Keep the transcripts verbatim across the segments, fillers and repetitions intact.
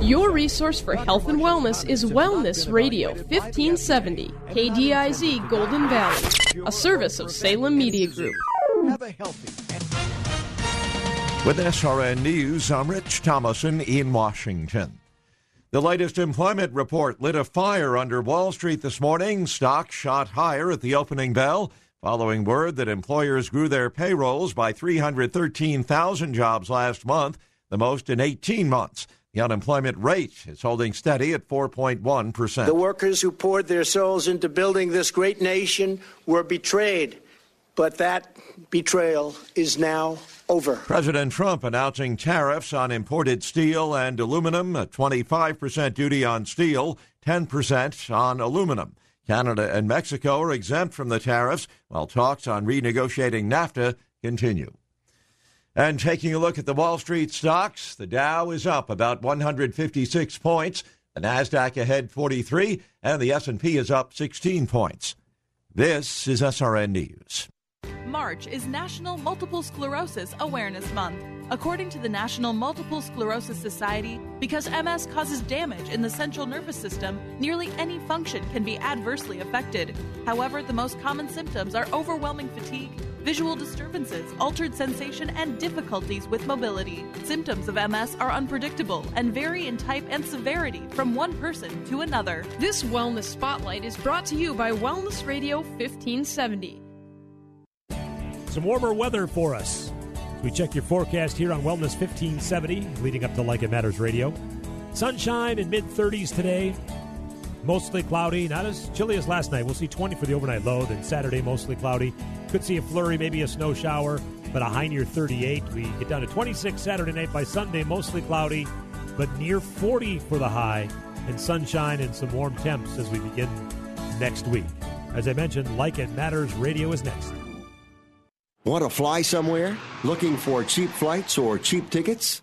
Your resource for health and wellness is Wellness Radio fifteen seventy, K D I Z Golden Valley, a service of Salem Media Group. With S R N News, I'm Rich Thomason in Washington. The latest employment report lit a fire under Wall Street this morning. Stocks shot higher at the opening bell, following word that employers grew their payrolls by three hundred thirteen thousand jobs last month, the most in eighteen months. The unemployment rate is holding steady at four point one percent. The workers who poured their souls into building this great nation were betrayed, but that betrayal is now over. President Trump announcing tariffs on imported steel and aluminum, a twenty-five percent duty on steel, ten percent on aluminum. Canada and Mexico are exempt from the tariffs, while talks on renegotiating NAFTA continue. And taking a look at the Wall Street stocks, the Dow is up about one hundred fifty-six points, the NASDAQ ahead forty-three, and the S and P is up sixteen points. This is S R N News. March is National Multiple Sclerosis Awareness Month. According to the National Multiple Sclerosis Society, because M S causes damage in the central nervous system, nearly any function can be adversely affected. However, the most common symptoms are overwhelming fatigue, visual disturbances, altered sensation, and difficulties with mobility. Symptoms of M S are unpredictable and vary in type and severity from one person to another. This Wellness Spotlight is brought to you by Wellness Radio fifteen seventy. Some warmer weather for us. We check your forecast here on Wellness fifteen seventy, leading up to Like It Matters Radio. Sunshine in mid-thirties today. Mostly cloudy, not as chilly as last night. We'll see twenty for the overnight low, then Saturday mostly cloudy. Could see a flurry, maybe a snow shower, but a high near thirty-eight. We get down to twenty-six Saturday night. By Sunday, mostly cloudy, but near forty for the high, and sunshine and some warm temps as we begin next week. As I mentioned, Like It Matters Radio is next. Want to fly somewhere? Looking for cheap flights or cheap tickets?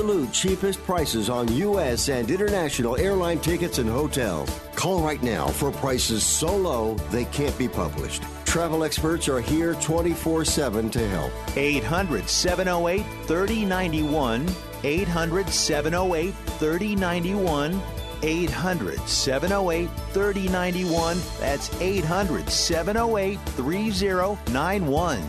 Absolute cheapest prices on U S and international airline tickets and hotels. Call right now for prices so low they can't be published. Travel experts are here twenty-four seven to help. eight hundred seven oh eight thirty ninety-one. eight hundred seven oh eight thirty ninety-one. eight hundred seven oh eight thirty ninety-one. That's eight hundred seven oh eight thirty ninety-one.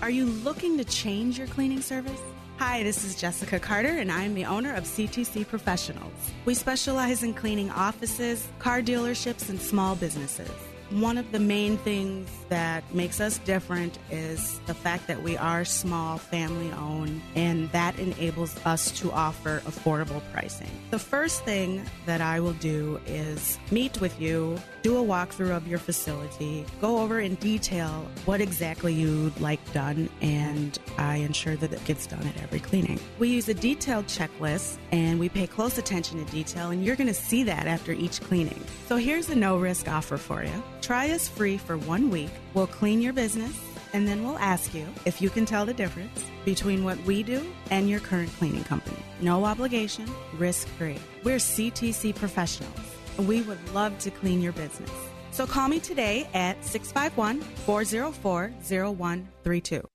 Are you looking to change your cleaning service? Hi, this is Jessica Carter, and I am the owner of C T C Professionals. We specialize in cleaning offices, car dealerships, and small businesses. One of the main things that makes us different is the fact that we are small, family-owned, and that enables us to offer affordable pricing. The first thing that I will do is meet with you, do a walkthrough of your facility, go over in detail what exactly you'd like done, and I ensure that it gets done at every cleaning. We use a detailed checklist, and we pay close attention to detail, and you're going to see that after each cleaning. So here's a no-risk offer for you. Try us free for one week. We'll clean your business, and then we'll ask you if you can tell the difference between what we do and your current cleaning company. No obligation, risk-free. We're C T C Professionals. We would love to clean your business. So call me today at six five one, four oh four, oh one three two.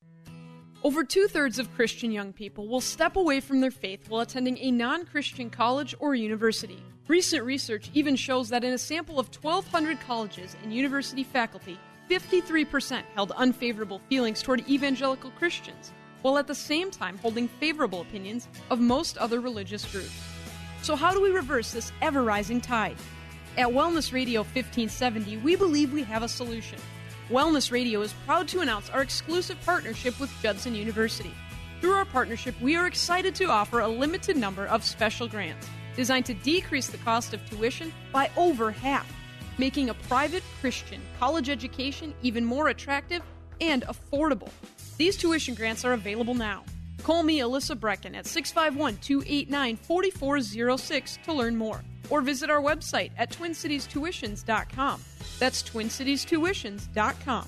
Over two-thirds of Christian young people will step away from their faith while attending a non-Christian college or university. Recent research even shows that in a sample of twelve hundred colleges and university faculty, fifty-three percent held unfavorable feelings toward evangelical Christians, while at the same time holding favorable opinions of most other religious groups. So how do we reverse this ever-rising tide? At Wellness Radio fifteen seventy, we believe we have a solution. Wellness Radio is proud to announce our exclusive partnership with Judson University. Through our partnership, we are excited to offer a limited number of special grants designed to decrease the cost of tuition by over half, making a private Christian college education even more attractive and affordable. These tuition grants are available now. Call me, Alyssa Brecken, at six five one, two eight nine, four four zero six to learn more, or visit our website at Twin Cities Tuitions dot com. That's Twin Cities Tuitions dot com.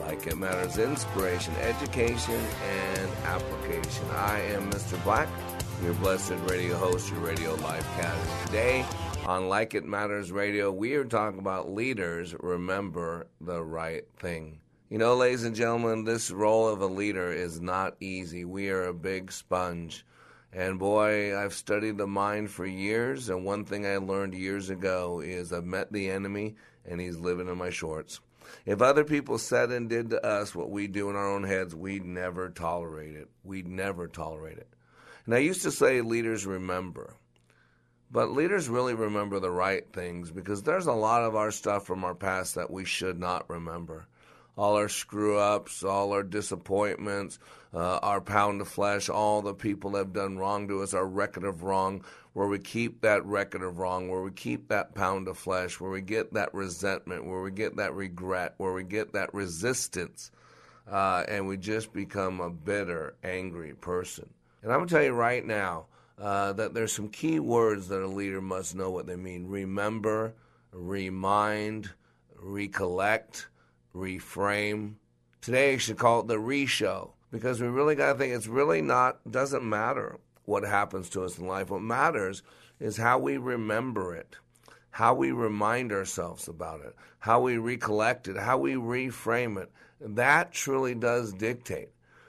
like it matters, inspiration, education, and application. I am Mister Black, your blessed radio host, your radio life catalyst. Today on Like It Matters Radio, we are talking about leaders remember the right thing. You know, ladies and gentlemen, this role of a leader is not easy. We are a big sponge. And boy, I've studied the mind for years, and one thing I learned years ago is I've met the enemy, and he's living in my shorts. If other people said and did to us what we do in our own heads, we'd never tolerate it. We'd never tolerate it. And I used to say leaders remember. But leaders really remember the right things, because there's a lot of our stuff from our past that we should not remember. All our screw-ups, all our disappointments, uh, our pound of flesh, all the people that have done wrong to us, our record of wrong, where we keep that record of wrong, where we keep that pound of flesh, where we get that resentment, where we get that regret, where we get that resistance, uh, and we just become a bitter, angry person. And I'm going to tell you right now, Uh, that there's some key words that a leader must know what they mean. Remember, remind, recollect, reframe. Today, you should call it the re-show, because we really got to think it's really not, doesn't matter what happens to us in life. What matters is how we remember it, how we remind ourselves about it, how we recollect it, how we reframe it. That truly does dictate.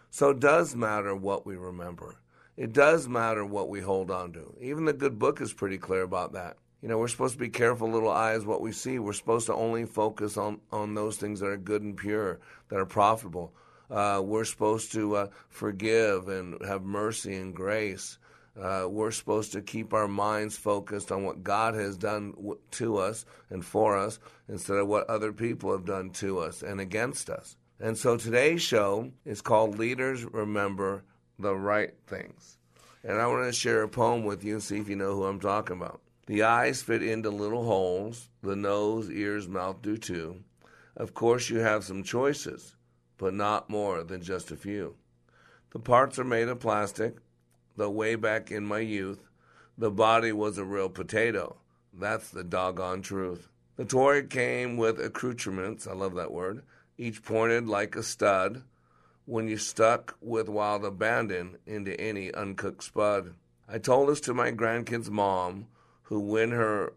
So it does matter what we remember. It does matter what we hold on to. Even the good book is pretty clear about that. You know, we're supposed to be careful, little eyes, what we see. We're supposed to only focus on, on those things that are good and pure, that are profitable. Uh, we're supposed to uh, forgive and have mercy and grace. Uh, we're supposed to keep our minds focused on what God has done to us and for us, instead of what other people have done to us and against us. And so today's show is called Leaders Remember the Right Things. And I want to share a poem with you and see if you know who I'm talking about. The eyes fit into little holes. The nose, ears, mouth do too. Of course you have some choices, but not more than just a few. The parts are made of plastic, though way back in my youth, the body was a real potato. That's the doggone truth. The toy came with accoutrements, I love that word, each pointed like a stud, when you stuck with wild abandon into any uncooked spud. I told this to my grandkid's mom, who when her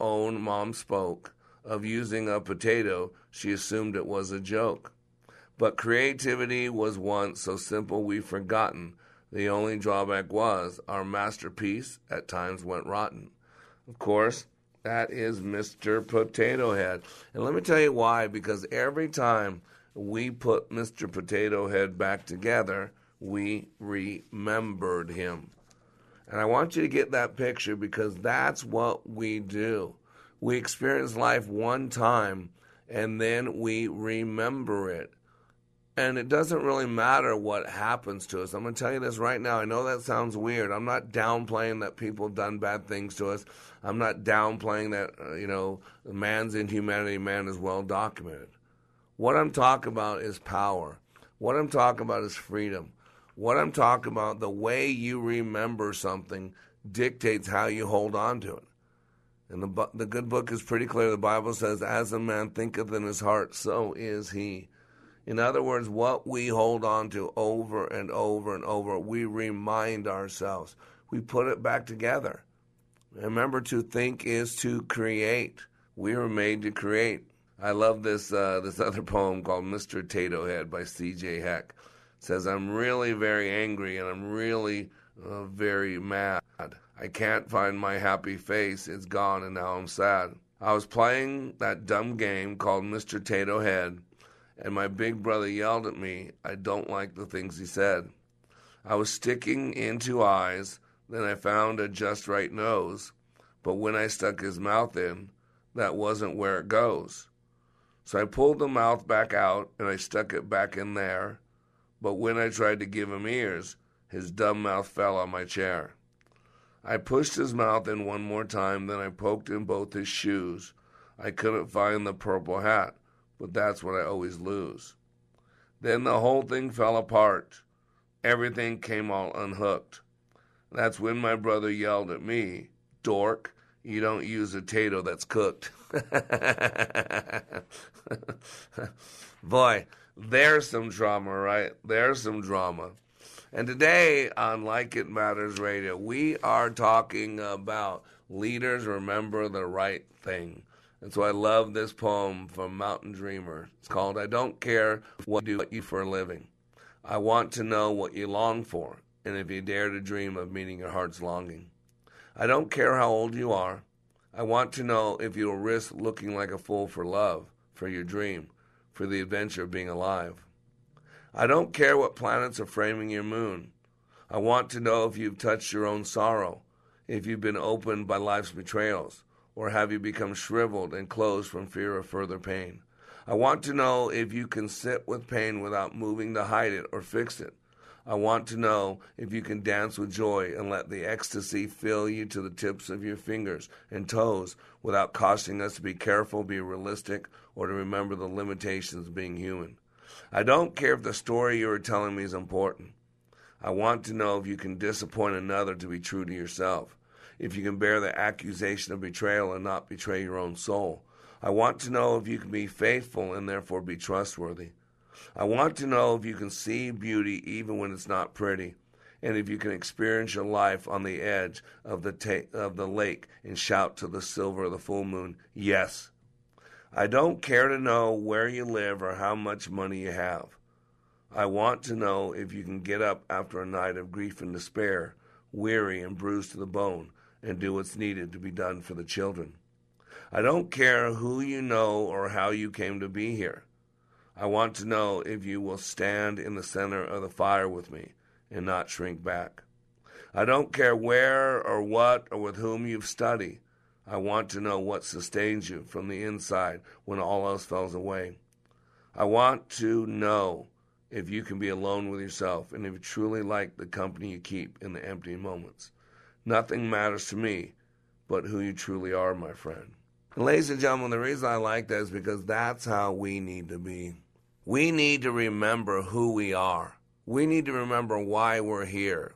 own mom spoke of using a potato, she assumed it was a joke. But creativity was once so simple we've forgotten. The only drawback was our masterpiece at times went rotten. Of course, that is Mister Potato Head. And let me tell you why, because every time we put Mister Potato Head back together, we remembered him. And I want you to get that picture, because that's what we do. We experience life one time, and then we remember it. And it doesn't really matter what happens to us. I'm going to tell you this right now. I know that sounds weird. I'm not downplaying that people have done bad things to us. I'm not downplaying that, uh, you know, man's inhumanity, man is well documented. What I'm talking about is power. What I'm talking about is freedom. What I'm talking about, the way you remember something dictates how you hold on to it. And the the good book is pretty clear. The Bible says, as a man thinketh in his heart, so is he. In other words, what we hold on to over and over and over, we remind ourselves. We put it back together. Remember, to think is to create. We were made to create. I love this uh, this other poem called Mister Potato Head by C J Heck. It says, I'm really very angry and I'm really uh, very mad. I can't find my happy face. It's gone and now I'm sad. I was playing that dumb game called Mister Potato Head, and my big brother yelled at me. I don't like the things he said. I was sticking in two eyes, then I found a just right nose, but when I stuck his mouth in, that wasn't where it goes. So I pulled the mouth back out, and I stuck it back in there, but when I tried to give him ears, his dumb mouth fell on my chair. I pushed his mouth in one more time, then I poked in both his shoes. I couldn't find the purple hat, but that's what I always lose. Then the whole thing fell apart. Everything came all unhooked. That's when my brother yelled at me, dork, you don't use a tato that's cooked. Boy, there's some drama, right? There's some drama. And today on Like It Matters Radio, we are talking about leaders remember the right thing. And so I love this poem from Mountain Dreamer. It's called, I Don't Care What You Do For a Living. I want to know what you long for, and if you dare to dream of meeting your heart's longing. I don't care how old you are. I want to know if you'll risk looking like a fool for love, for your dream, for the adventure of being alive. I don't care what planets are framing your moon. I want to know if you've touched your own sorrow, if you've been opened by life's betrayals, or have you become shriveled and closed from fear of further pain. I want to know if you can sit with pain without moving to hide it or fix it. I want to know if you can dance with joy and let the ecstasy fill you to the tips of your fingers and toes without cautioning us to be careful, be realistic, or to remember the limitations of being human. I don't care if the story you are telling me is important. I want to know if you can disappoint another to be true to yourself, if you can bear the accusation of betrayal and not betray your own soul. I want to know if you can be faithful and therefore be trustworthy. I want to know if you can see beauty even when it's not pretty, and if you can experience your life on the edge of the ta- of the lake and shout to the silver of the full moon, yes. I don't care to know where you live or how much money you have. I want to know if you can get up after a night of grief and despair, weary and bruised to the bone, and do what's needed to be done for the children. I don't care who you know or how you came to be here. I want to know if you will stand in the center of the fire with me and not shrink back. I don't care where or what or with whom you've studied. I want to know what sustains you from the inside when all else falls away. I want to know if you can be alone with yourself and if you truly like the company you keep in the empty moments. Nothing matters to me but who you truly are, my friend. And ladies and gentlemen, the reason I like that is because that's how we need to be. We need to remember who we are. We need to remember why we're here.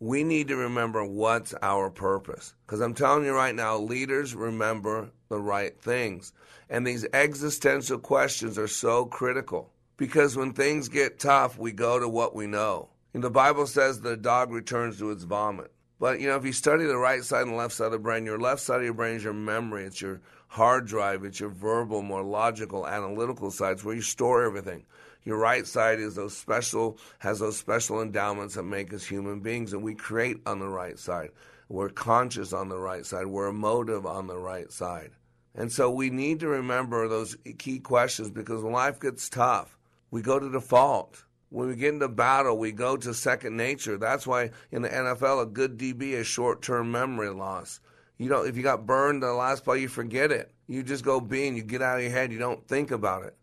We need to remember what's our purpose. Because I'm telling you right now, leaders remember the right things. And these existential questions are so critical. Because when things get tough, we go to what we know. And the Bible says the dog returns to its vomit. But, you know, if you study the right side and left side of the brain, your left side of your brain is your memory, it's your hard drive, it's your verbal, more logical, analytical sides where you store everything. Your right side is those special, has those special endowments that make us human beings, and we create on the right side. We're conscious on the right side. We're emotive on the right side. And so we need to remember those key questions because when life gets tough, we go to default. When we get into battle, we go to second nature. That's why in the N F L, a good D B is short-term memory loss. You know, if you got burned the last play, you forget it. You just go being, you get out of your head, you don't think about it.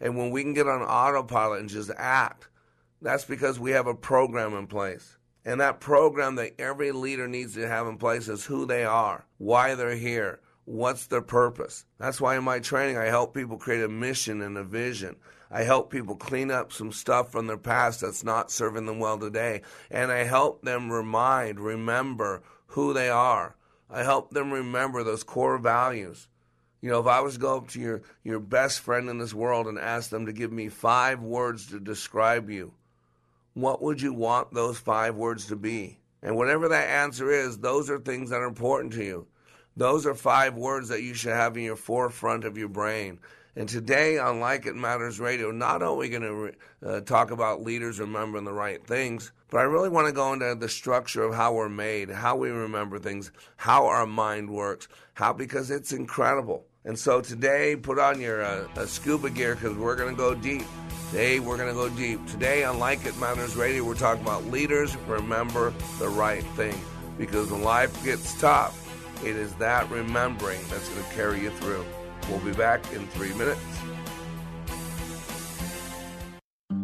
And when we can get on autopilot and just act, that's because we have a program in place. And that program that every leader needs to have in place is who they are, why they're here, what's their purpose. That's why in my training, I help people create a mission and a vision. I help people clean up some stuff from their past that's not serving them well today. And I help them remind, remember who they are. I help them remember those core values. You know, if I was to go up to your, your best friend in this world and ask them to give me five words to describe you, what would you want those five words to be? And whatever that answer is, those are things that are important to you. Those are five words that you should have in your forefront of your brain. And today on Like It Matters Radio, not only are we going to uh, talk about leaders remembering the right things, but I really want to go into the structure of how we're made, how we remember things, how our mind works, how because it's incredible. And so today, put on your uh, uh, scuba gear because we're going to go deep. Today, we're going to go deep. Today on Like It Matters Radio, we're talking about leaders remember the right thing, because when life gets tough, it is that remembering that's going to carry you through. We'll be back in three minutes.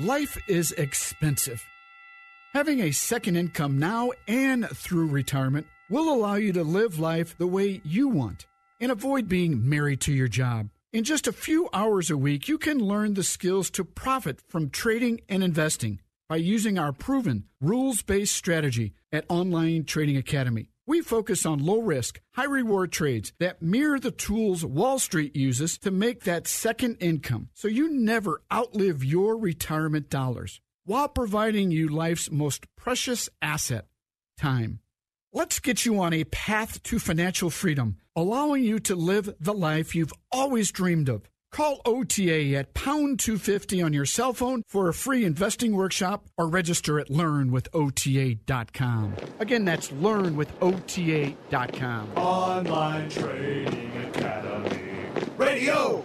Life is expensive. Having a second income now and through retirement will allow you to live life the way you want and avoid being married to your job. In just a few hours a week, you can learn the skills to profit from trading and investing by using our proven rules-based strategy at Online Trading Academy. We focus on low-risk, high-reward trades that mirror the tools Wall Street uses to make that second income, so you never outlive your retirement dollars, while providing you life's most precious asset, time. Let's get you on a path to financial freedom, allowing you to live the life you've always dreamed of. Call O T A at pound two fifty on your cell phone for a free investing workshop, or register at learn with O T A dot com. Again, that's learn with O T A dot com. Online Trading Academy Radio.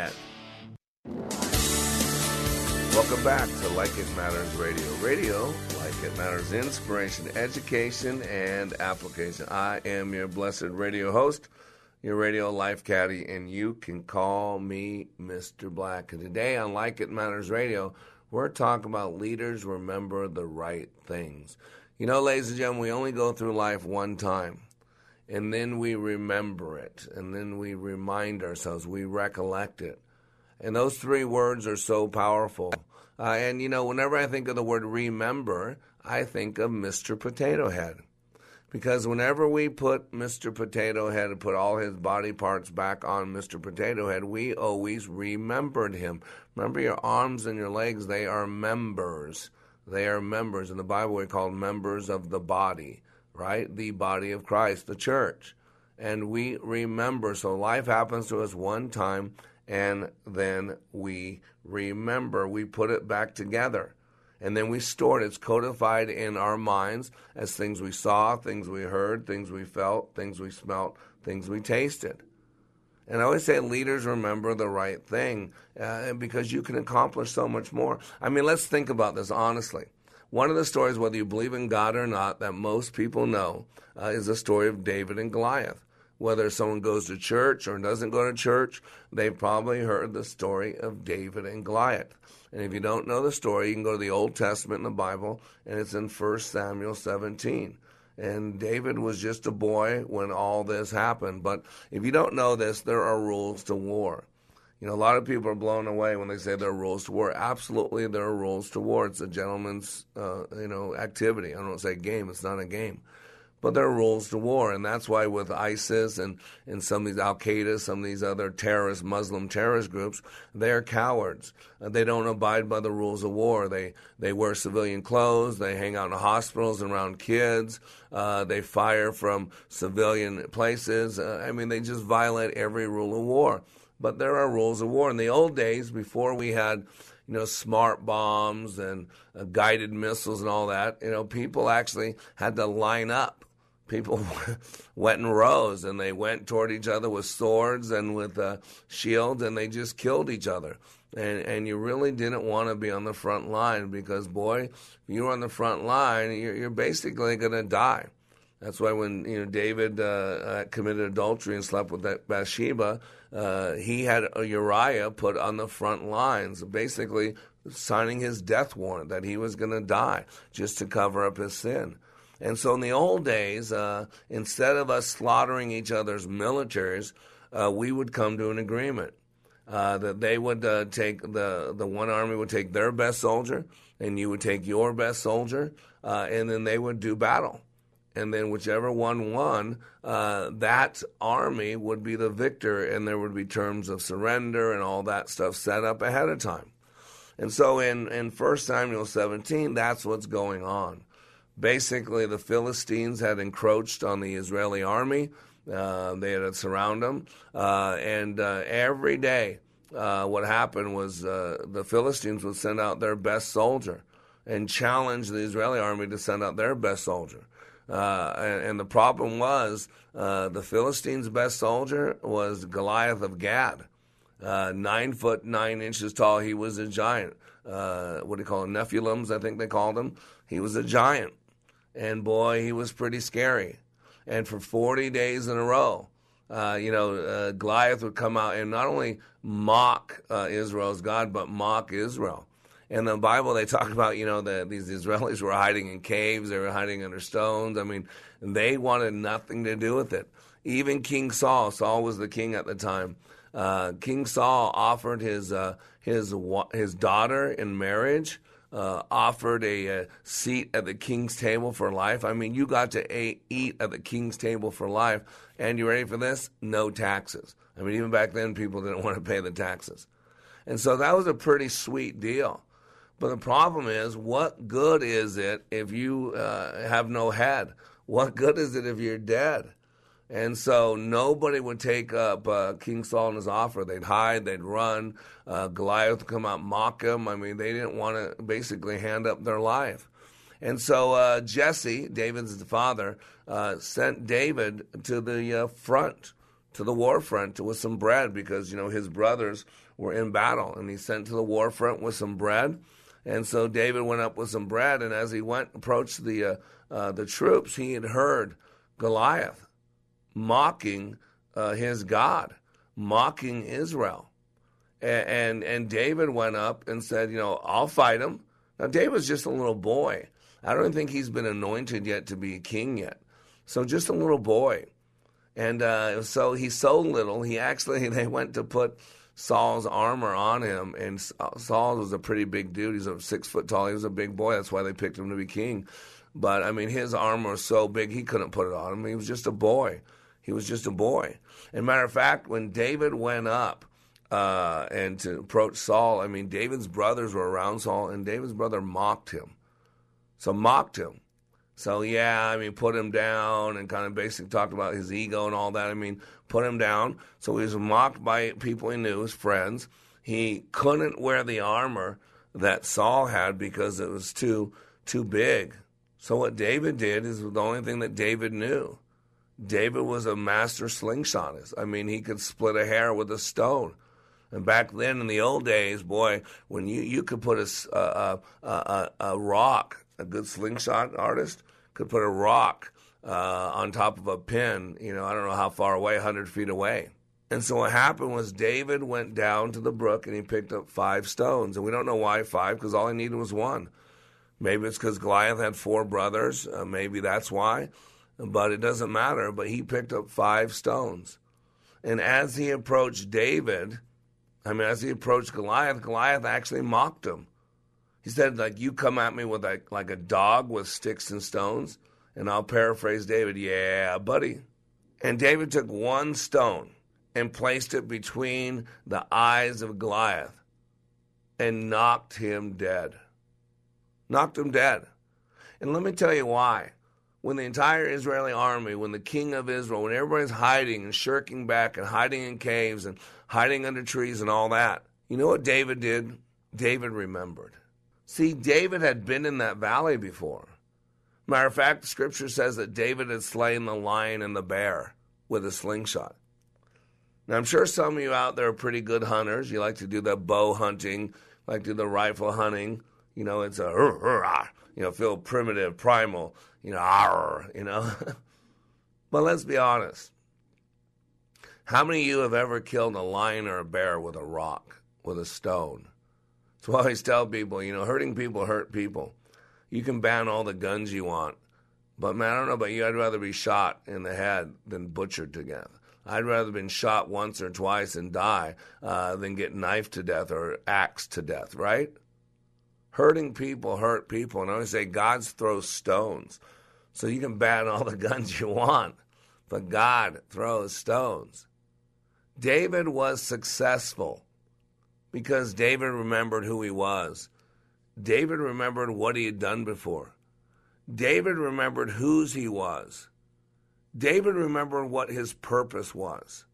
Welcome back to Like It Matters Radio. Radio, like it matters, inspiration, education, and application. I am your blessed radio host, your radio life caddy, and you can call me Mister Black. And today on Like It Matters Radio, we're talking about leaders remember the right things. You know, ladies and gentlemen, we only go through life one time. And then we remember it, and then we remind ourselves, we recollect it. And those three words are so powerful. Uh, and, you know, whenever I think of the word remember, I think of Mister Potato Head. Because whenever we put Mister Potato Head and put all his body parts back on Mister Potato Head, we always remembered him. Remember your arms and your legs, they are members. They are members. In the Bible, we're called members of the body, right? The body of Christ, the church. And we remember. So life happens to us one time, and then we remember, we put it back together. and then we store it. It's codified in our minds as things we saw, things we heard, things we felt, things we smelt, things we tasted. And I always say leaders remember the right thing uh, because you can accomplish so much more. I mean, let's think about this honestly. One of the stories, whether you believe in God or not, that most people know uh, is the story of David and Goliath. Whether someone goes to church or doesn't go to church, they've probably heard the story of David and Goliath. And if you don't know the story, you can go to the Old Testament in the Bible, and it's in First Samuel seventeen. And David was just a boy when all this happened. But if you don't know this, there are rules to war. You know, a lot of people are blown away when they say there are rules to war. Absolutely, there are rules to war. It's a gentleman's, uh, you know, activity. I don't say game. It's not a game. But there are rules to war, and that's why with ISIS and, and some of these al-Qaeda, some of these other terrorist, Muslim terrorist groups, they're cowards. They don't abide by the rules of war. They they wear civilian clothes. They hang out in hospitals and around kids. Uh, they fire from civilian places. Uh, I mean, they just violate every rule of war. But there are rules of war. In the old days, before we had, you know, smart bombs and uh, guided missiles and all that, you know, people actually had to line up. People went in rows, and they went toward each other with swords and with uh, shields, and they just killed each other. And and you really didn't want to be on the front line because, boy, if you're on the front line, you're, you're basically going to die. That's why when you know David uh, committed adultery and slept with Bathsheba, uh, he had Uriah put on the front lines, basically signing his death warrant that he was going to die just to cover up his sin. And so in the old days, uh, instead of us slaughtering each other's militaries, uh, we would come to an agreement uh, that they would uh, take the the one army would take their best soldier, and you would take your best soldier, uh, and then they would do battle. And then whichever one won, uh, that army would be the victor, and there would be terms of surrender and all that stuff set up ahead of time. And so in, in First Samuel seventeen, that's what's going on. Basically, the Philistines had encroached on the Israeli army. Uh, they had surrounded them. Uh, and uh, every day uh, what happened was uh, the Philistines would send out their best soldier and challenge the Israeli army to send out their best soldier. Uh, and, and the problem was uh, the Philistines' best soldier was Goliath of Gad. Uh, nine foot, nine inches tall. He was a giant. Uh, what do you call him? Nephilims, I think they called him. He was a giant. And boy, he was pretty scary. And for forty days in a row, uh, you know, uh, Goliath would come out and not only mock uh, Israel's God, but mock Israel. In the Bible, they talk about, you know, the, these Israelis were hiding in caves. They were hiding under stones. I mean, they wanted nothing to do with it. Even King Saul, Saul was the king at the time. Uh, King Saul offered his uh, his his daughter in marriage, uh, offered a, a seat at the king's table for life. I mean, you got to a- eat at the king's table for life, and you ready for this? No taxes. I mean, even back then, people didn't want to pay the taxes. And so that was a pretty sweet deal. But the problem is, what good is it if you uh, have no head? What good is it if you're dead? And so nobody would take up uh, King Saul and his offer. They'd hide, they'd run. Uh, Goliath would come out and mock him. I mean, they didn't want to basically hand up their life. And so uh, Jesse, David's father, uh, sent David to the uh, front, to the war front with some bread because, you know, his brothers were in battle. And he sent to the war front with some bread. And so David went up with some bread. And as he went, approached the, uh, uh, the troops, he had heard Goliath mocking uh, his God, mocking Israel. And, and and David went up and said, you know, I'll fight him. Now, David's just a little boy. I don't think he's been anointed yet to be a king yet. So just a little boy. And uh, so he's so little, he actually, they went to put Saul's armor on him, and Saul was a pretty big dude. He's a six foot tall. He was a big boy. That's why they picked him to be king. But, I mean, his armor was so big, he couldn't put it on him. He was just a boy. He was just a boy. And matter of fact, when David went up uh, and to approach Saul, I mean, David's brothers were around Saul, and David's brother mocked him. So mocked him. So, yeah, I mean, put him down and kind of basically talked about his ego and all that. I mean, put him down. So he was mocked by people he knew, his friends. He couldn't wear the armor that Saul had because it was too too big. So what David did is the only thing that David knew. David was a master slingshotist. I mean, he could split a hair with a stone. And back then in the old days, boy, when you, you could put a, a, a, a rock, a good slingshot artist could put a rock uh, on top of a pin, you know, I don't know how far away, one hundred feet away. And so what happened was David went down to the brook and he picked up five stones. And we don't know why five, because all he needed was one. Maybe it's because Goliath had four brothers. Uh, maybe that's why. But it doesn't matter. But he picked up five stones. And as he approached David, I mean, as he approached Goliath, Goliath actually mocked him. He said, like, you come at me with a, like a dog with sticks and stones. And I'll paraphrase David, yeah, buddy. And David took one stone and placed it between the eyes of Goliath and knocked him dead. Knocked him dead. And let me tell you why. When the entire Israeli army, when the king of Israel, when everybody's hiding and shirking back and hiding in caves and hiding under trees and all that, you know what David did? David remembered. See, David had been in that valley before. Matter of fact, Scripture says that David had slain the lion and the bear with a slingshot. Now, I'm sure some of you out there are pretty good hunters. You like to do the bow hunting, like to do the rifle hunting. You know, it's a, you know, feel primitive, primal, you know, you know. But let's be honest. How many of you have ever killed a lion or a bear with a rock, with a stone? So I always tell people, you know, hurting people hurt people. You can ban all the guns you want. But, man, I don't know about you. I'd rather be shot in the head than butchered to death. I'd rather been shot once or twice and die uh, than get knifed to death or axed to death, right? Hurting people hurt people. And I always say God throws stones. So you can ban all the guns you want, but God throws stones. David was successful because David remembered who he was. David remembered what he had done before. David remembered whose he was. David remembered what his purpose was.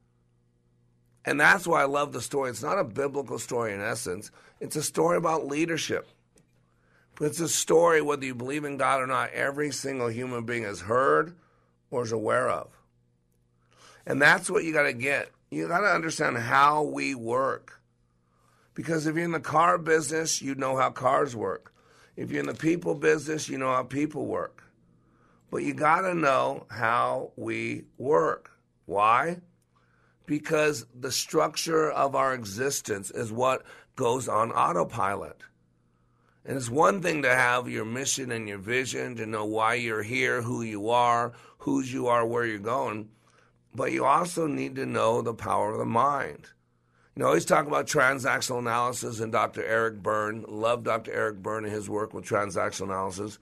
And that's why I love the story. It's not a biblical story in essence. It's a story about leadership. But it's a story, whether you believe in God or not, every single human being has heard or is aware of. And that's what you got to get. You got to understand how we work. Because if you're in the car business, you know how cars work. If you're in the people business, you know how people work. But you got to know how we work. Why? Because the structure of our existence is what goes on autopilot. And it's one thing to have your mission and your vision, to know why you're here, who you are, whose you are, where you're going. But you also need to know the power of the mind. You know, I always talk about transactional analysis and Doctor Eric Berne. Love Doctor Eric Berne and his work with transactional analysis.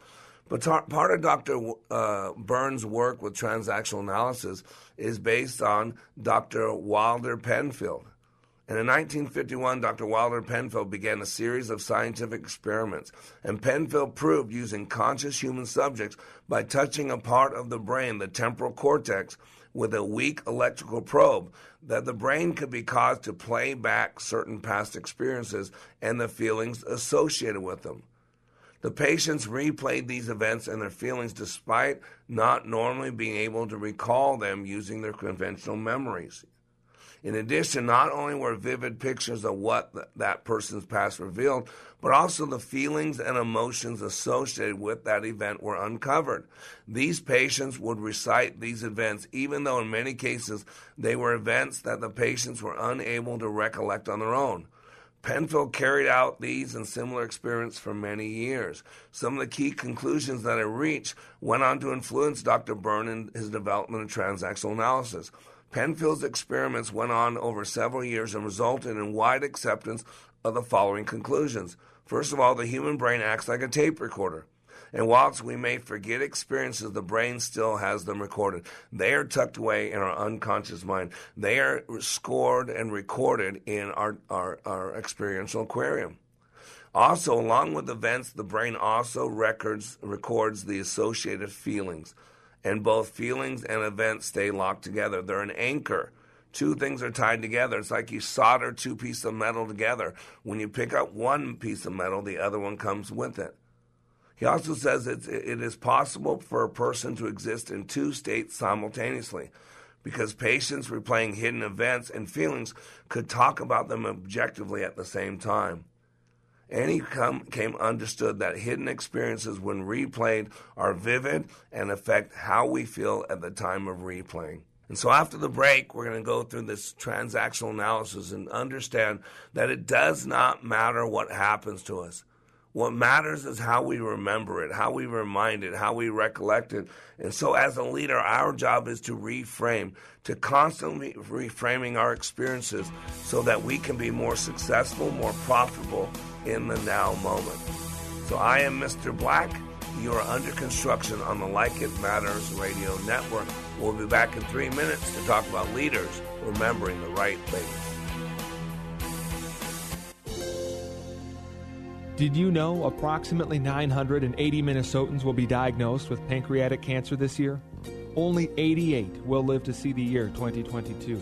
But part of Doctor Uh, Berne's work with transactional analysis is based on Doctor Wilder Penfield. And in nineteen fifty-one, Doctor Wilder Penfield began a series of scientific experiments. And Penfield proved using conscious human subjects by touching a part of the brain, the temporal cortex, with a weak electrical probe, that the brain could be caused to play back certain past experiences and the feelings associated with them. The patients replayed these events and their feelings despite not normally being able to recall them using their conventional memories. In addition, not only were vivid pictures of what th- that person's past revealed, but also the feelings and emotions associated with that event were uncovered. These patients would recite these events, even though in many cases they were events that the patients were unable to recollect on their own. Penfield carried out these and similar experiments for many years. Some of the key conclusions that I reached went on to influence Doctor Berne in his development of transactional analysis. Penfield's experiments went on over several years and resulted in wide acceptance of the following conclusions. First of all, the human brain acts like a tape recorder. And whilst we may forget experiences, the brain still has them recorded. They are tucked away in our unconscious mind. They are scored and recorded in our, our, our experiential aquarium. Also, along with events, the brain also records records the associated feelings. And both feelings and events stay locked together. They're an anchor Two things are tied together. It's like you solder two pieces of metal together. When you pick up one piece of metal, the other one comes with it. He also says it's, it is possible for a person to exist in two states simultaneously because patients replaying hidden events and feelings could talk about them objectively at the same time. And he come, came understood that hidden experiences when replayed are vivid and affect how we feel at the time of replaying. And so after the break, we're going to go through this transactional analysis and understand that it does not matter what happens to us. What matters is how we remember it, how we remind it, how we recollect it. And so as a leader, our job is to reframe, to constantly reframing our experiences so that we can be more successful, more profitable in the now moment. So I am Mister Black. You are under construction on the Like It Matters Radio Network. We'll be back in three minutes to talk about leaders remembering the right things. Did you know approximately nine hundred eighty Minnesotans will be diagnosed with pancreatic cancer this year? Only eighty-eight will live to see the year twenty twenty-two.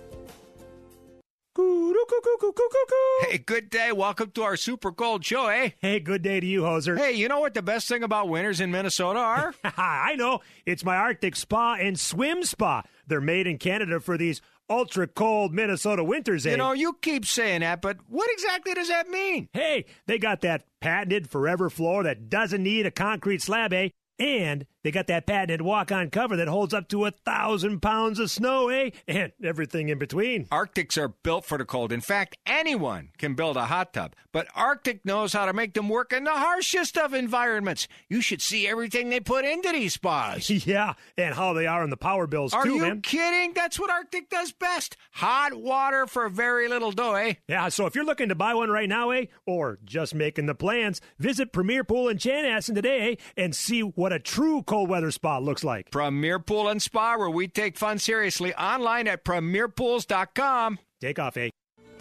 Hey, good day. Welcome to our super cold show, eh? Hey, good day to you, Hoser. Hey, you know what the best thing about winters in Minnesota are? I know. It's my Arctic Spa and Swim Spa. They're made in Canada for these ultra-cold Minnesota winters, eh? You know, you keep saying that, but what exactly does that mean? Hey, they got that patented forever floor that doesn't need a concrete slab, eh? And they got that patented walk-on cover that holds up to a thousand pounds of snow, eh? And everything in between. Arctics are built for the cold. In fact, anyone can build a hot tub. But Arctic knows how to make them work in the harshest of environments. You should see everything they put into these spas. Yeah, and how they are on the power bills, are too, man. Are you kidding? That's what Arctic does best. Hot water for very little dough, eh? Yeah, so if you're looking to buy one right now, eh? Or just making the plans, visit Premier Pool in Chanhassen today, eh? And see what a true cold weather spa looks like. Premier Pool and Spa, where we take fun seriously. Online at premier pools dot com. Take off, eh?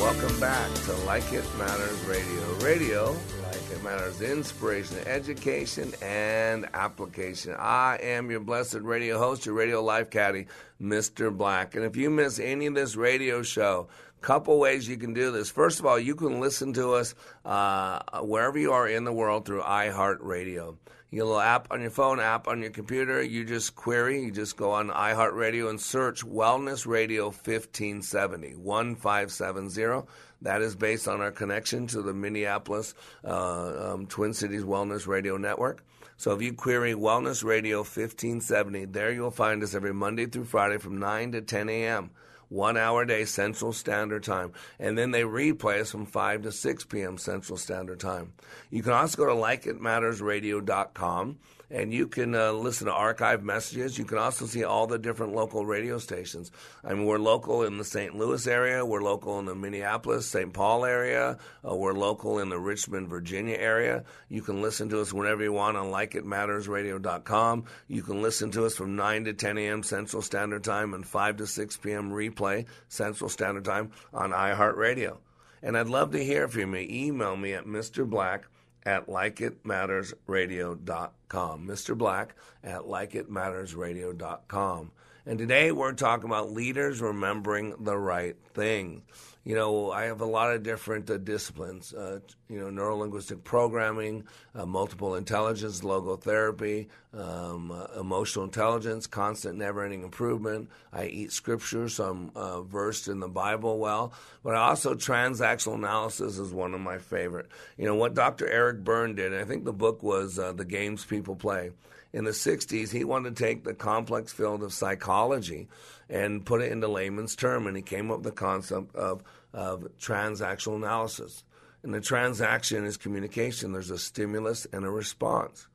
Welcome back to Like It Matters Radio. Radio, like it matters, inspiration, education, and application. I am your blessed radio host, your radio life caddy, Mister Black. And if you miss any of this radio show, couple ways you can do this. First of all, you can listen to us uh, wherever you are in the world through iHeartRadio. Your little app on your phone, app on your computer, you just query, you just go on iHeartRadio and search Wellness Radio fifteen seventy, one five seven zero. That is based on our connection to the Minneapolis uh, um, Twin Cities Wellness Radio Network. So if you query Wellness Radio fifteen seventy, there you'll find us every Monday through Friday from nine to ten a.m., one hour a day Central Standard Time. And then they replay us from five to six p.m. Central Standard Time. You can also go to like it matters radio dot com. And you can uh, listen to archive messages. You can also see all the different local radio stations. I mean, we're local in the Saint Louis area. We're local in the Minneapolis, Saint Paul area. Uh, we're local in the Richmond, Virginia area. You can listen to us whenever you want on like it matters radio dot com. You can listen to us from nine to ten a.m. Central Standard Time and five to six p.m. replay Central Standard Time on iHeartRadio. And I'd love to hear from you. Email me at Mister Black at like it matters radio dot com. Mister Black at like it matters radio dot com. And today we're talking about leaders remembering the right thing. You know, I have a lot of different uh, disciplines, uh, you know, neuro-linguistic programming, uh, multiple intelligence, logotherapy, um, uh, emotional intelligence, constant never-ending improvement. I eat scripture, so I'm uh, versed in the Bible well. But also transactional analysis is one of my favorite. You know, what Doctor Eric Berne did, and I think the book was uh, The Games People Play. In the sixties, he wanted to take the complex field of psychology and put it into layman's term, and he came up with the concept of, of transactional analysis. And the transaction is communication. There's a stimulus and a response.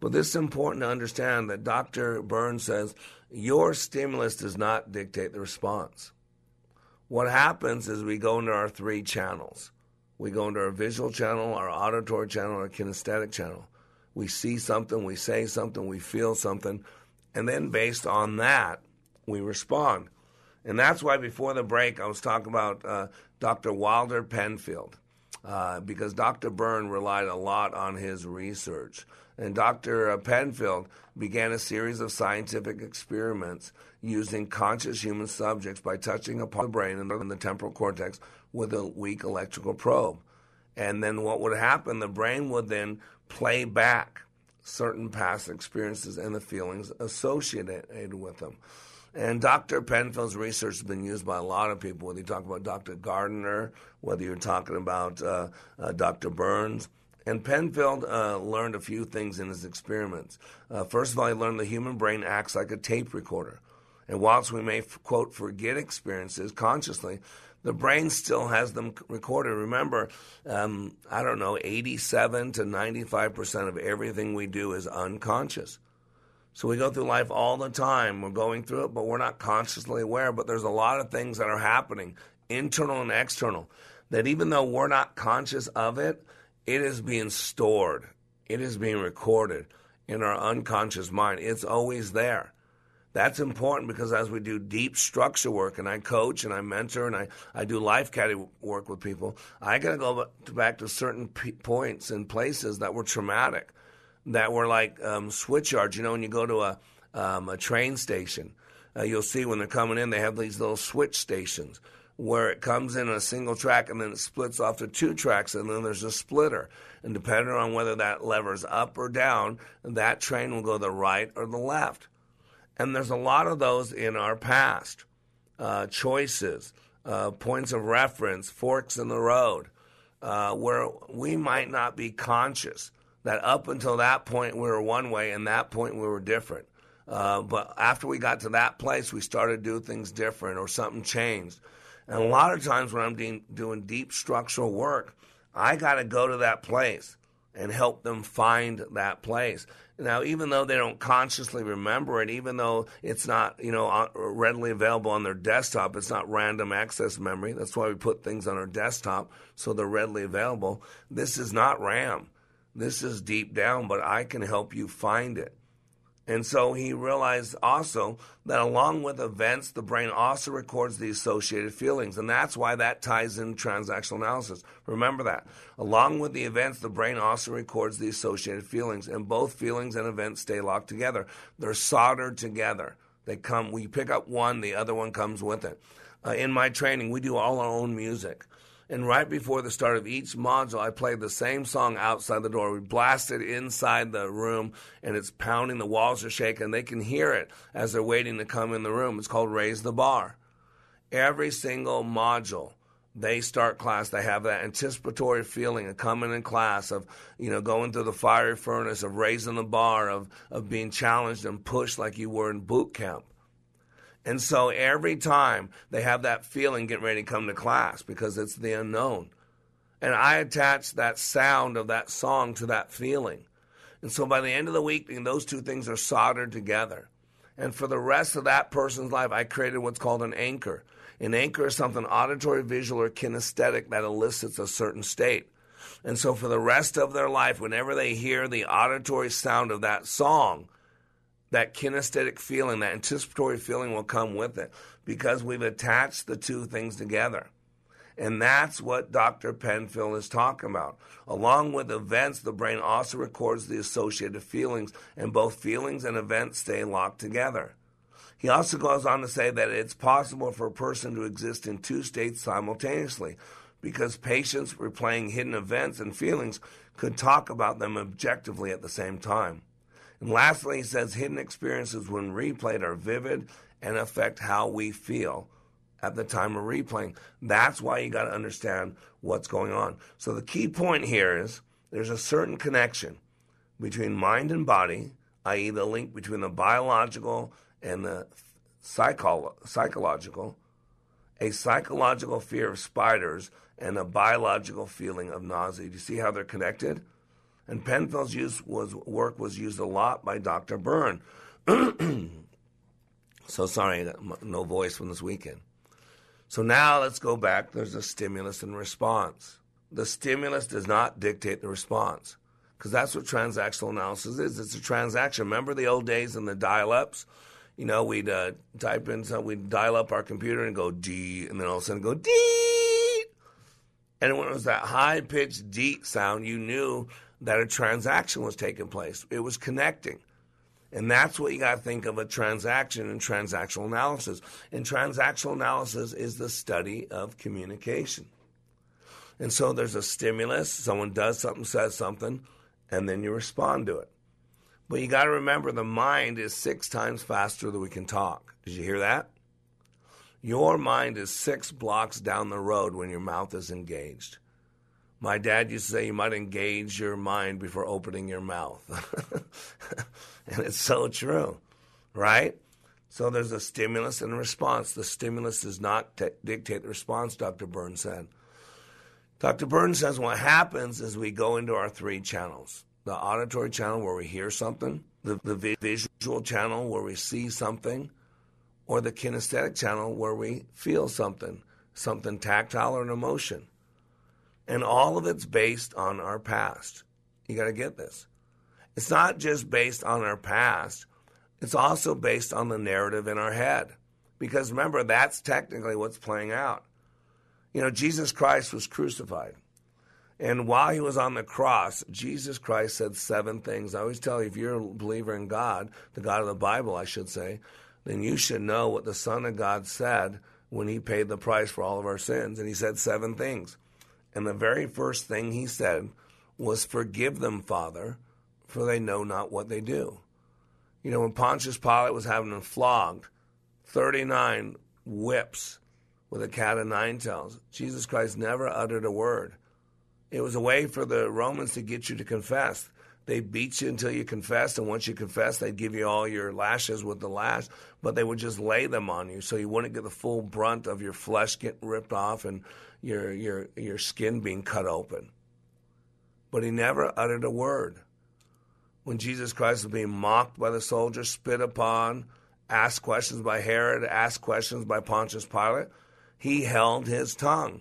But this is important to understand that Doctor Berne says your stimulus does not dictate the response. What happens is we go into our three channels. We go into our visual channel, our auditory channel, our kinesthetic channel. We see something, we say something, we feel something, and then based on that, we respond. And that's why before the break, I was talking about uh, Doctor Wilder Penfield, uh, because Doctor Berne relied a lot on his research. And Doctor Penfield began a series of scientific experiments using conscious human subjects by touching upon the brain and the temporal cortex with a weak electrical probe. And then what would happen, the brain would then play back certain past experiences and the feelings associated with them. And Doctor Penfield's research has been used by a lot of people, whether you talk about Doctor Gardner, whether you're talking about uh, uh, Doctor Berne. And Penfield uh, learned a few things in his experiments. Uh, first of all, he learned the human brain acts like a tape recorder. And whilst we may, quote, forget experiences consciously, the brain still has them recorded. Remember, um, I don't know, eighty-seven to ninety-five percent of everything we do is unconscious. So we go through life all the time. We're going through it, but we're not consciously aware. But there's a lot of things that are happening, internal and external, that even though we're not conscious of it, it is being stored. It is being recorded in our unconscious mind. It's always there. That's important because as we do deep structure work, and I coach and I mentor and I, I do life caddy work with people, I got to go back to certain p- points and places that were traumatic, that were like um, switch yards. You know, when you go to a, um, a train station, uh, you'll see when they're coming in, they have these little switch stations where it comes in on a single track and then it splits off to two tracks and then there's a splitter. And depending on whether that lever's up or down, that train will go to the right or the left. And there's a lot of those in our past, uh, choices, uh, points of reference, forks in the road, uh, where we might not be conscious that up until that point we were one way and that point we were different. Uh, but after we got to that place, we started to do things different or something changed. And a lot of times when I'm de- doing deep structural work, I got to go to that place and help them find that place. Now, even though they don't consciously remember it, even though it's not, you know, readily available on their desktop, it's not random access memory. That's why we put things on our desktop so they're readily available. This is not RAM. This is deep down, but I can help you find it. And so he realized also that along with events, the brain also records the associated feelings. And that's why that ties in transactional analysis. Remember that. Along with the events, the brain also records the associated feelings. And both feelings and events stay locked together. They're soldered together. They come. We pick up one, the other one comes with it. Uh, in my training, we do all our own music. And right before the start of each module, I played the same song outside the door. We blast it inside the room, and it's pounding. The walls are shaking. They can hear it as they're waiting to come in the room. It's called Raise the Bar. Every single module, they start class. They have that anticipatory feeling of coming in class, of you know going through the fiery furnace, of raising the bar, of, of being challenged and pushed like you were in boot camp. And so every time they have that feeling getting ready to come to class because it's the unknown. And I attach that sound of that song to that feeling. And so by the end of the week, those two things are soldered together. And for the rest of that person's life, I created what's called an anchor. An anchor is something auditory, visual, or kinesthetic that elicits a certain state. And so for the rest of their life, whenever they hear the auditory sound of that song, that kinesthetic feeling, that anticipatory feeling will come with it because we've attached the two things together. And that's what Doctor Penfield is talking about. Along with events, the brain also records the associated feelings, and both feelings and events stay locked together. He also goes on to say that it's possible for a person to exist in two states simultaneously because patients replaying hidden events and feelings could talk about them objectively at the same time. And lastly, he says hidden experiences when replayed are vivid and affect how we feel at the time of replaying. That's why you got to understand what's going on. So the key point here is there's a certain connection between mind and body, that is the link between the biological and the psycho- psychological, a psychological fear of spiders, and a biological feeling of nausea. Do you see how they're connected? And Penfield's use was, work was used a lot by Doctor Berne. So sorry, no voice from this weekend. So now let's go back. There's a stimulus and response. The stimulus does not dictate the response because that's what transactional analysis is. It's a transaction. Remember the old days in the dial-ups? You know, we'd uh, type in something, we'd dial up our computer and go D, and then all of a sudden go D. And when it was that high-pitched D sound, you knew that a transaction was taking place. It was connecting. And that's what you got to think of a transaction in transactional analysis. And transactional analysis is the study of communication. And so there's a stimulus. Someone does something, says something, and then you respond to it. But you got to remember the mind is six times faster than we can talk. Did you hear that? Your mind is six blocks down the road when your mouth is engaged. My dad used to say you might engage your mind before opening your mouth. And it's so true, right? So there's a stimulus and a response. The stimulus does not t- dictate the response, Doctor Berne said. Doctor Berne says what happens is we go into our three channels. The auditory channel where we hear something, the, the vi- visual channel where we see something, or the kinesthetic channel where we feel something, something tactile or an emotion. And all of it's based on our past. You got to get this. It's not just based on our past. It's also based on the narrative in our head. Because remember, that's technically what's playing out. You know, Jesus Christ was crucified. And while he was on the cross, Jesus Christ said seven things. I always tell you, if you're a believer in God, the God of the Bible, I should say, then you should know what the Son of God said when he paid the price for all of our sins. And he said seven things. And the very first thing he said was, forgive them, Father, for they know not what they do. You know, when Pontius Pilate was having him flogged, thirty-nine whips with a cat of nine tails, Jesus Christ never uttered a word. It was a way for the Romans to get you to confess. They beat you until you confessed, and once you confessed, they'd give you all your lashes with the lash, but they would just lay them on you so you wouldn't get the full brunt of your flesh getting ripped off and your your your skin being cut open. But he never uttered a word. When Jesus Christ was being mocked by the soldiers, spit upon, asked questions by Herod, asked questions by Pontius Pilate, he held his tongue.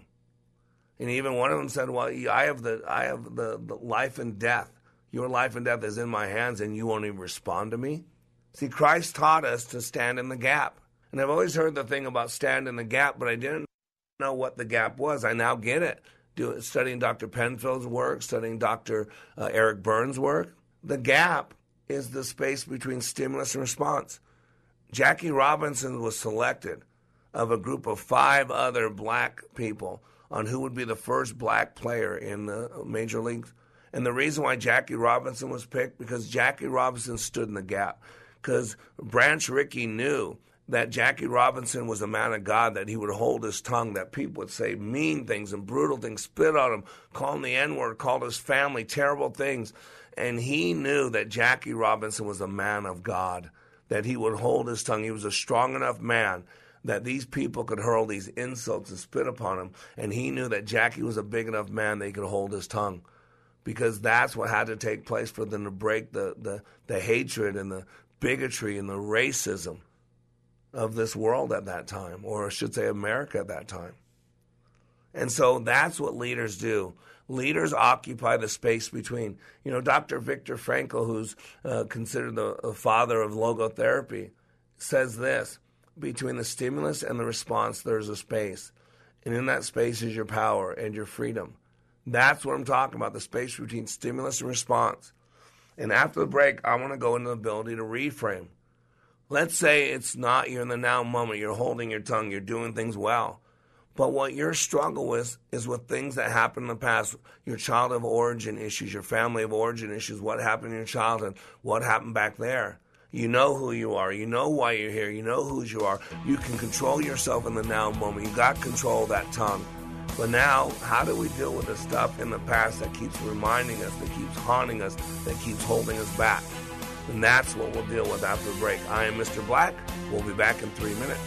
And even one of them said, well, I have the I have the, the life and death. Your life and death is in my hands, and you won't even respond to me? See, Christ taught us to stand in the gap. And I've always heard the thing about stand in the gap, but I didn't know what the gap was. I now get it. Do, studying Doctor Penfield's work, studying Doctor Uh, Eric Berne's work. The gap is the space between stimulus and response. Jackie Robinson was selected of a group of five other black people on who would be the first black player in the major leagues. And the reason why Jackie Robinson was picked, because Jackie Robinson stood in the gap. Because Branch Rickey knew that Jackie Robinson was a man of God, that he would hold his tongue, that people would say mean things and brutal things, spit on him, call him the N-word, call his family terrible things. And he knew that Jackie Robinson was a man of God, that he would hold his tongue. He was a strong enough man that these people could hurl these insults and spit upon him. And he knew that Jackie was a big enough man that he could hold his tongue. because that's what had to take place for them to break the, the, the hatred and the bigotry and the racism of this world at that time, or I should say America at that time. And so that's what leaders do. Leaders occupy the space between, you know, Doctor Viktor Frankl, who's uh, considered the, the father of logotherapy, says this: between the stimulus and the response, there's a space. And in that space is your power and your freedom. That's what I'm talking about, the space between stimulus and response. And after the break, I want to go into the ability to reframe. Let's say it's not you're in the now moment, you're holding your tongue, you're doing things well. But what your struggle with is with things that happened in the past, your child of origin issues, your family of origin issues, what happened in your childhood, what happened back there. You know who you are. You know why you're here. You know who you are. You can control yourself in the now moment. You got control of that tongue. But now, how do we deal with the stuff in the past that keeps reminding us, that keeps haunting us, that keeps holding us back? And that's what we'll deal with after the break. I am Mister Black. We'll be back in three minutes.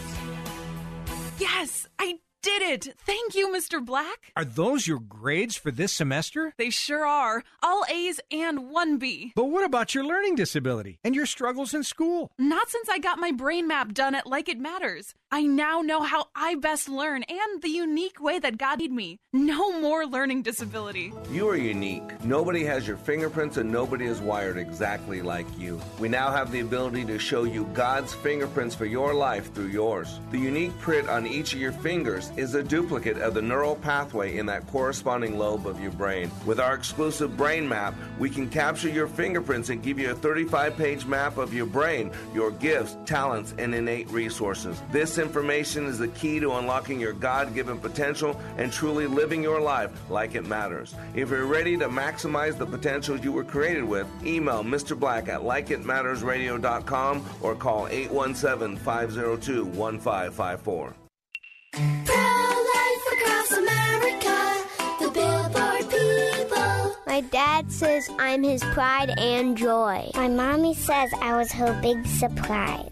Yes, I did it. Thank you, Mister Black. Are those your grades for this semester? They sure are. All A's and one B. But what about your learning disability and your struggles in school? Not since I got my brain map done at Like It Matters. I now know how I best learn and the unique way that God made me. No more learning disability. You are unique. Nobody has your fingerprints and nobody is wired exactly like you. We now have the ability to show you God's fingerprints for your life through yours. The unique print on each of your fingers is a duplicate of the neural pathway in that corresponding lobe of your brain. With our exclusive brain map, we can capture your fingerprints and give you a thirty-five page map of your brain, your gifts, talents, and innate resources. This information is the key to unlocking your God-given potential and truly living your life like it matters. If you're ready to maximize the potential you were created with, email Mister Black at like it matters radio dot com or call eight one seven, five oh two, one five five four. Pro-Life Across America, the Billboard people. My dad says I'm his pride and joy. My mommy says I was her big surprise.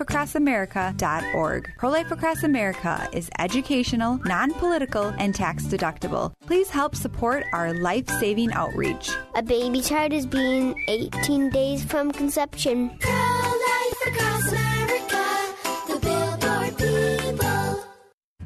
Across America dot org. Pro-Life Across America is educational, non-political, and tax-deductible. Please help support our life-saving outreach. A baby child is being eighteen days from conception. Pro-Life Across America, the Billboard people.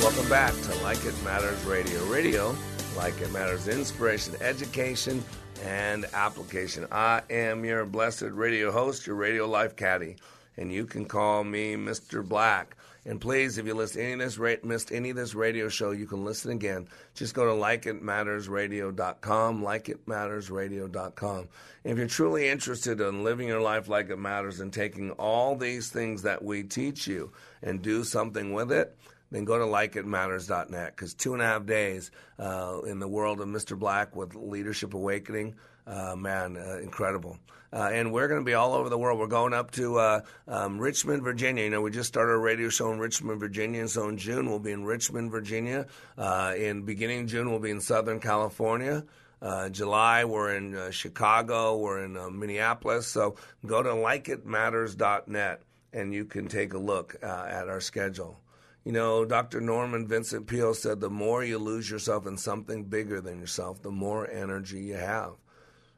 Welcome back to Like It Matters Radio. Radio, Like It Matters, inspiration, education, and application. I am your blessed radio host, your radio life caddy, and you can call me Mister Black. And please, if you missed any of this, missed any of this radio show, you can listen again. Just go to like it matters radio dot com, like it matters radio dot com. And if you're truly interested in living your life like it matters and taking all these things that we teach you and do something with it, then go to like it matters dot net, because two and a half days uh, in the world of Mister Black with Leadership Awakening, uh, man, uh, incredible. Uh, and we're going to be all over the world. We're going up to uh, um, Richmond, Virginia. You know, we just started a radio show in Richmond, Virginia. And so in June, we'll be in Richmond, Virginia. Uh, in beginning June, we'll be in Southern California. Uh, July, we're in uh, Chicago. We're in uh, Minneapolis. So go to like it matters dot net, and you can take a look uh, at our schedule. You know, Doctor Norman Vincent Peale said, the more you lose yourself in something bigger than yourself, the more energy you have.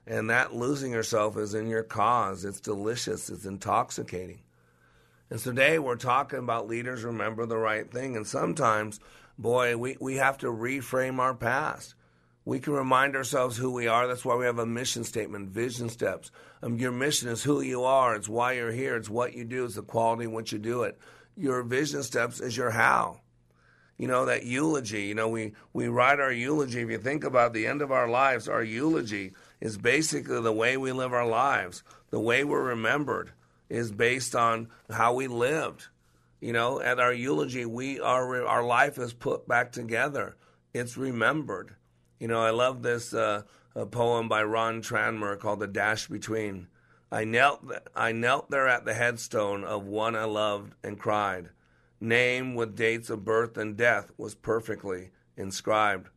And that losing yourself is in your cause. It's delicious. It's intoxicating. And today we're talking about leaders remember the right thing. And sometimes, boy, we, we have to reframe our past. We can remind ourselves who we are. That's why we have a mission statement, vision steps. Um, your mission is who you are. It's why you're here. It's what you do. It's the quality in which you do it. Your vision steps is your how. You know, that eulogy. You know, we, we write our eulogy. If you think about the end of our lives, our eulogy is basically the way we live our lives. The way we're remembered is based on how we lived. You know, at our eulogy, we are our life is put back together. It's remembered. You know, I love this uh, a poem by Ron Tranmer called "The Dash Between." I knelt, th- I knelt there at the headstone of one I loved and cried. Name with dates of birth and death was perfectly inscribed.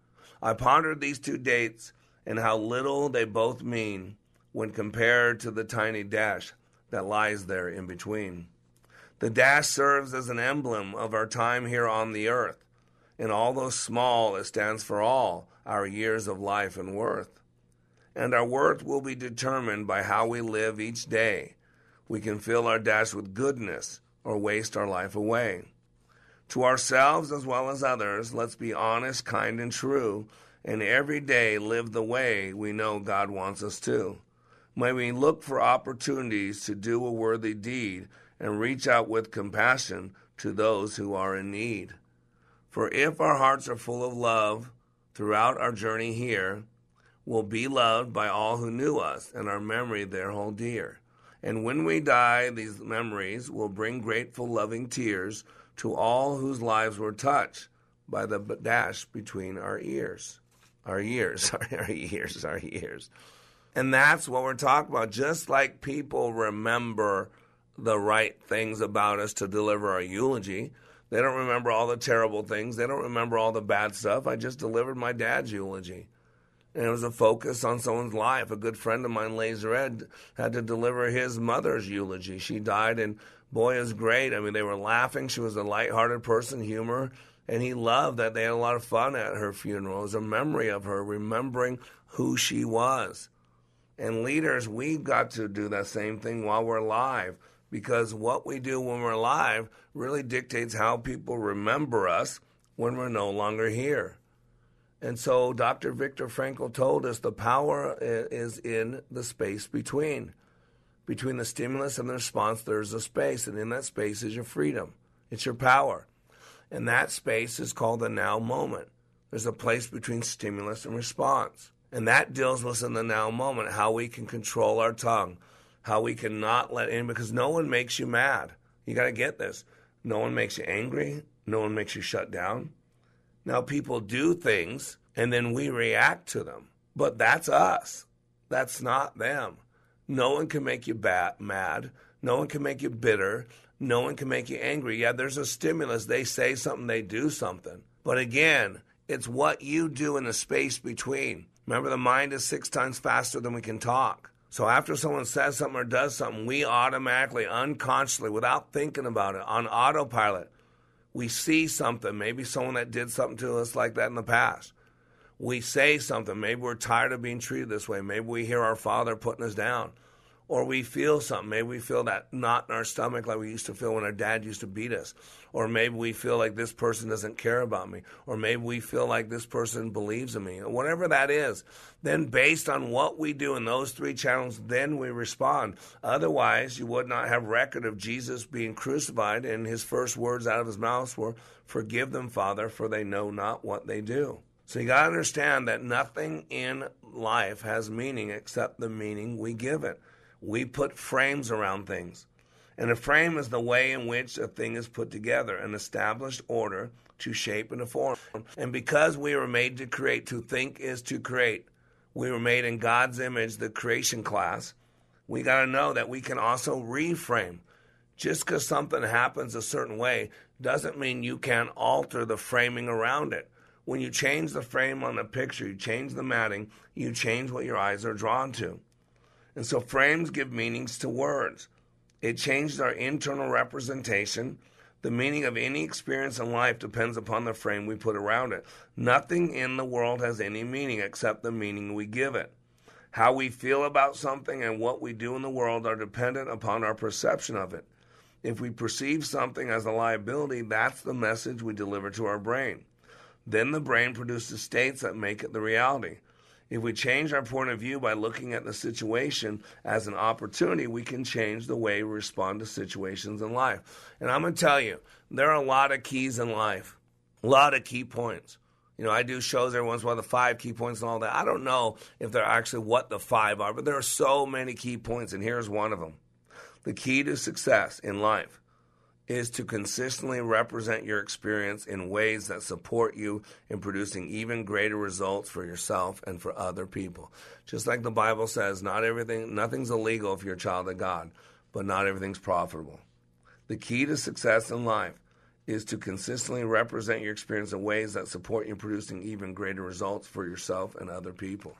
I pondered these two dates and how little they both mean when compared to the tiny dash that lies there in between. The dash serves as an emblem of our time here on the earth, and although small, it stands for all our years of life and worth. And our worth will be determined by how we live each day. We can fill our dash with goodness or waste our life away. To ourselves as well as others, let's be honest, kind, and true, and every day live the way we know God wants us to. May we look for opportunities to do a worthy deed and reach out with compassion to those who are in need. For if our hearts are full of love throughout our journey here, we'll be loved by all who knew us and our memory there hold dear. And when we die, these memories will bring grateful, loving tears to all whose lives were touched by the dash between our ears. Our years, our years, our years. And that's what we're talking about. Just like people remember the right things about us to deliver our eulogy, they don't remember all the terrible things. They don't remember all the bad stuff. I just delivered my dad's eulogy. And it was a focus on someone's life. A good friend of mine, Laser Ed, had to deliver his mother's eulogy. She died, and boy, it was great. I mean, they were laughing. She was a lighthearted person, humor. And he loved that they had a lot of fun at her funeral. It was a memory of her, remembering who she was. And leaders, we've got to do that same thing while we're alive, because what we do when we're alive really dictates how people remember us when we're no longer here. And so Doctor Viktor Frankl told us the power is in the space between. Between the stimulus and the response, there's a space, and in that space is your freedom. It's your power. And that space is called the now moment. There's a place between stimulus and response. And that deals with us in the now moment, how we can control our tongue, how we can not let in, because no one makes you mad. You got to get this. No one makes you angry. No one makes you shut down. Now, people do things, and then we react to them. But that's us. That's not them. No one can make you bat- mad. No one can make you bitter. No one can make you angry. Yeah, there's a stimulus. They say something, they do something. But again, it's what you do in the space between. Remember, the mind is six times faster than we can talk. So after someone says something or does something, we automatically, unconsciously, without thinking about it, on autopilot, we see something, maybe someone that did something to us like that in the past. We say something, maybe we're tired of being treated this way. Maybe we hear our father putting us down. Or we feel something, maybe we feel that knot in our stomach like we used to feel when our dad used to beat us. Or maybe we feel like this person doesn't care about me. Or maybe we feel like this person believes in me. Whatever that is, then based on what we do in those three channels, then we respond. Otherwise, you would not have record of Jesus being crucified, and his first words out of his mouth were, "Forgive them, Father, for they know not what they do." So you got to understand that nothing in life has meaning except the meaning we give it. We put frames around things. And a frame is the way in which a thing is put together, an established order to shape and to form. And because we were made to create, to think is to create. We were made in God's image, the creation class. We got to know that we can also reframe. Just because something happens a certain way doesn't mean you can't alter the framing around it. When you change the frame on the picture, you change the matting, you change what your eyes are drawn to. And so frames give meanings to words. It changes our internal representation. The meaning of any experience in life depends upon the frame we put around it. Nothing in the world has any meaning except the meaning we give it. How we feel about something and what we do in the world are dependent upon our perception of it. If we perceive something as a liability, that's the message we deliver to our brain. Then the brain produces states that make it the reality. If we change our point of view by looking at the situation as an opportunity, we can change the way we respond to situations in life. And I'm going to tell you, there are a lot of keys in life, a lot of key points. You know, I do shows every once in a while, the five key points and all that. I don't know if they're actually what the five are, but there are so many key points, and here's one of them. The key to success in life is to consistently represent your experience in ways that support you in producing even greater results for yourself and for other people. Just like the Bible says, not everything, nothing's illegal if you're a child of God, but not everything's profitable. The key to success in life is to consistently represent your experience in ways that support you in producing even greater results for yourself and other people.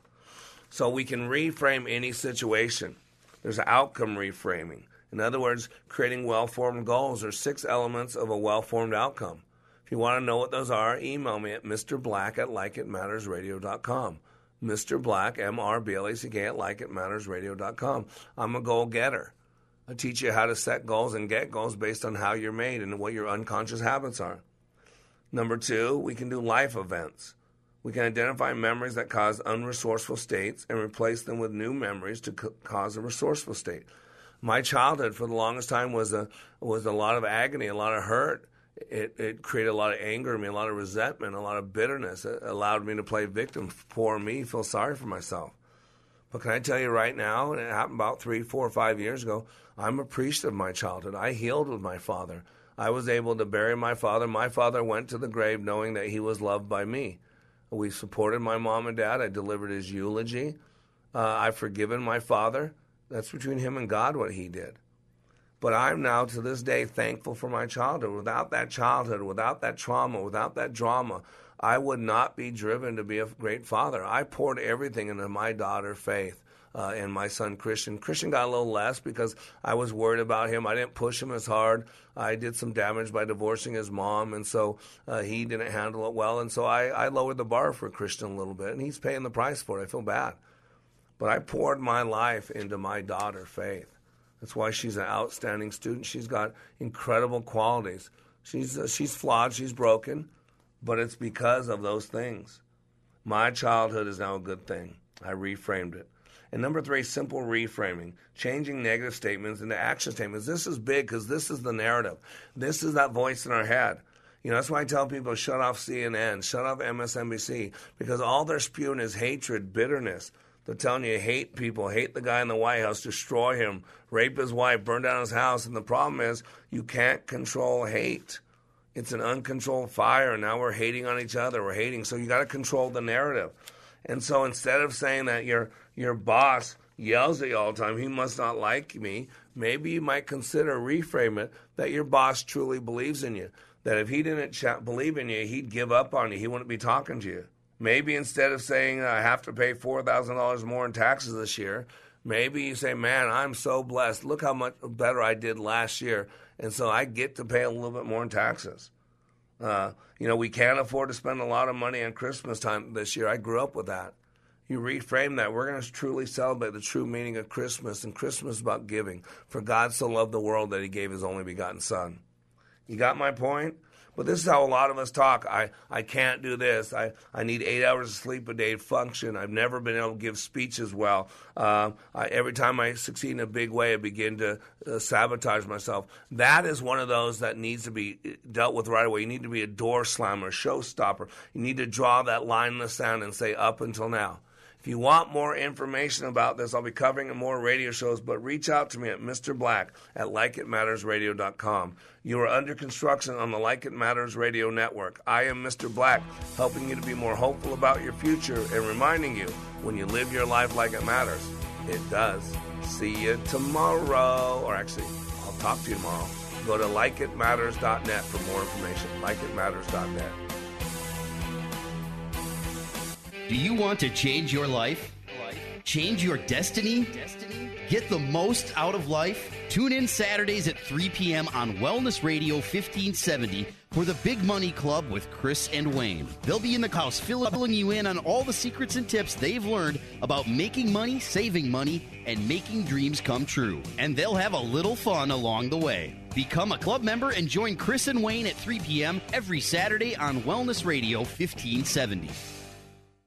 So we can reframe any situation. There's outcome reframing. In other words, creating well-formed goals. There are six elements of a well-formed outcome. If you want to know what those are, email me at mister black at like it matters radio dot com. Mister Black, M R B L A C K at like it matters radio dot com. I'm a goal getter. I teach you how to set goals and get goals based on how you're made and what your unconscious habits are. Number two, we can do life events. We can identify memories that cause unresourceful states and replace them with new memories to c- cause a resourceful state. My childhood for the longest time was a was a lot of agony, a lot of hurt. It it created a lot of anger in me, a lot of resentment, a lot of bitterness. It allowed me to play victim, poor me, feel sorry for myself. But can I tell you right now, and it happened about three, four, or five years ago, I'm appreciative of my childhood. I healed with my father. I was able to bury my father. My father went to the grave knowing that he was loved by me. We supported my mom and dad. I delivered his eulogy. Uh, I've forgiven my father. That's between him and God what he did. But I'm now to this day thankful for my childhood. Without that childhood, without that trauma, without that drama, I would not be driven to be a great father. I poured everything into my daughter, Faith, uh, and my son, Christian. Christian got a little less because I was worried about him. I didn't push him as hard. I did some damage by divorcing his mom, and so uh, he didn't handle it well. And so I, I lowered the bar for Christian a little bit, and he's paying the price for it. I feel bad. But I poured my life into my daughter, Faith. That's why she's an outstanding student. She's got incredible qualities. She's uh, she's flawed, she's broken, but it's because of those things. My childhood is now a good thing. I reframed it. And number three, simple reframing, changing negative statements into action statements. This is big because this is the narrative. This is that voice in our head. You know, that's why I tell people, shut off C N N, shut off M S N B C, because all they're spewing is hatred, bitterness. They're telling you, hate people, hate the guy in the White House, destroy him, rape his wife, burn down his house. And the problem is you can't control hate. It's an uncontrolled fire, and now we're hating on each other. We're hating. So you got to control the narrative. And so instead of saying that your your boss yells at you all the time, he must not like me, maybe you might consider reframe it that your boss truly believes in you, that if he didn't ch- believe in you, he'd give up on you. He wouldn't be talking to you. Maybe instead of saying, I have to pay four thousand dollars more in taxes this year, maybe you say, man, I'm so blessed. Look how much better I did last year, and so I get to pay a little bit more in taxes. Uh, you know, we can't afford to spend a lot of money on Christmas time this year. I grew up with that. You reframe that. We're going to truly celebrate the true meaning of Christmas, and Christmas is about giving. For God so loved the world that he gave his only begotten son. You got my point? But this is how a lot of us talk. I, I can't do this. I, I need eight hours of sleep a day to function. I've never been able to give speeches well. Uh, I, every time I succeed in a big way, I begin to uh, sabotage myself. That is one of those that needs to be dealt with right away. You need to be a door slammer, showstopper. You need to draw that line in the sand and say, up until now. If you want more information about this, I'll be covering it in more radio shows, but reach out to me at Mister Black at like it matters radio dot com. You are under construction on the Like It Matters Radio Network. I am Mister Black, helping you to be more hopeful about your future and reminding you, when you live your life like it matters, it does. See you tomorrow. Or actually, I'll talk to you tomorrow. Go to like it matters dot net for more information. like it matters dot net. Do you want to change your life? Change your destiny? Get the most out of life? Tune in Saturdays at three p.m. on Wellness Radio fifteen seventy for the Big Money Club with Chris and Wayne. They'll be in the house filling you in on all the secrets and tips they've learned about making money, saving money, and making dreams come true. And they'll have a little fun along the way. Become a club member and join Chris and Wayne at three p.m. every Saturday on Wellness Radio fifteen seventy.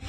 com.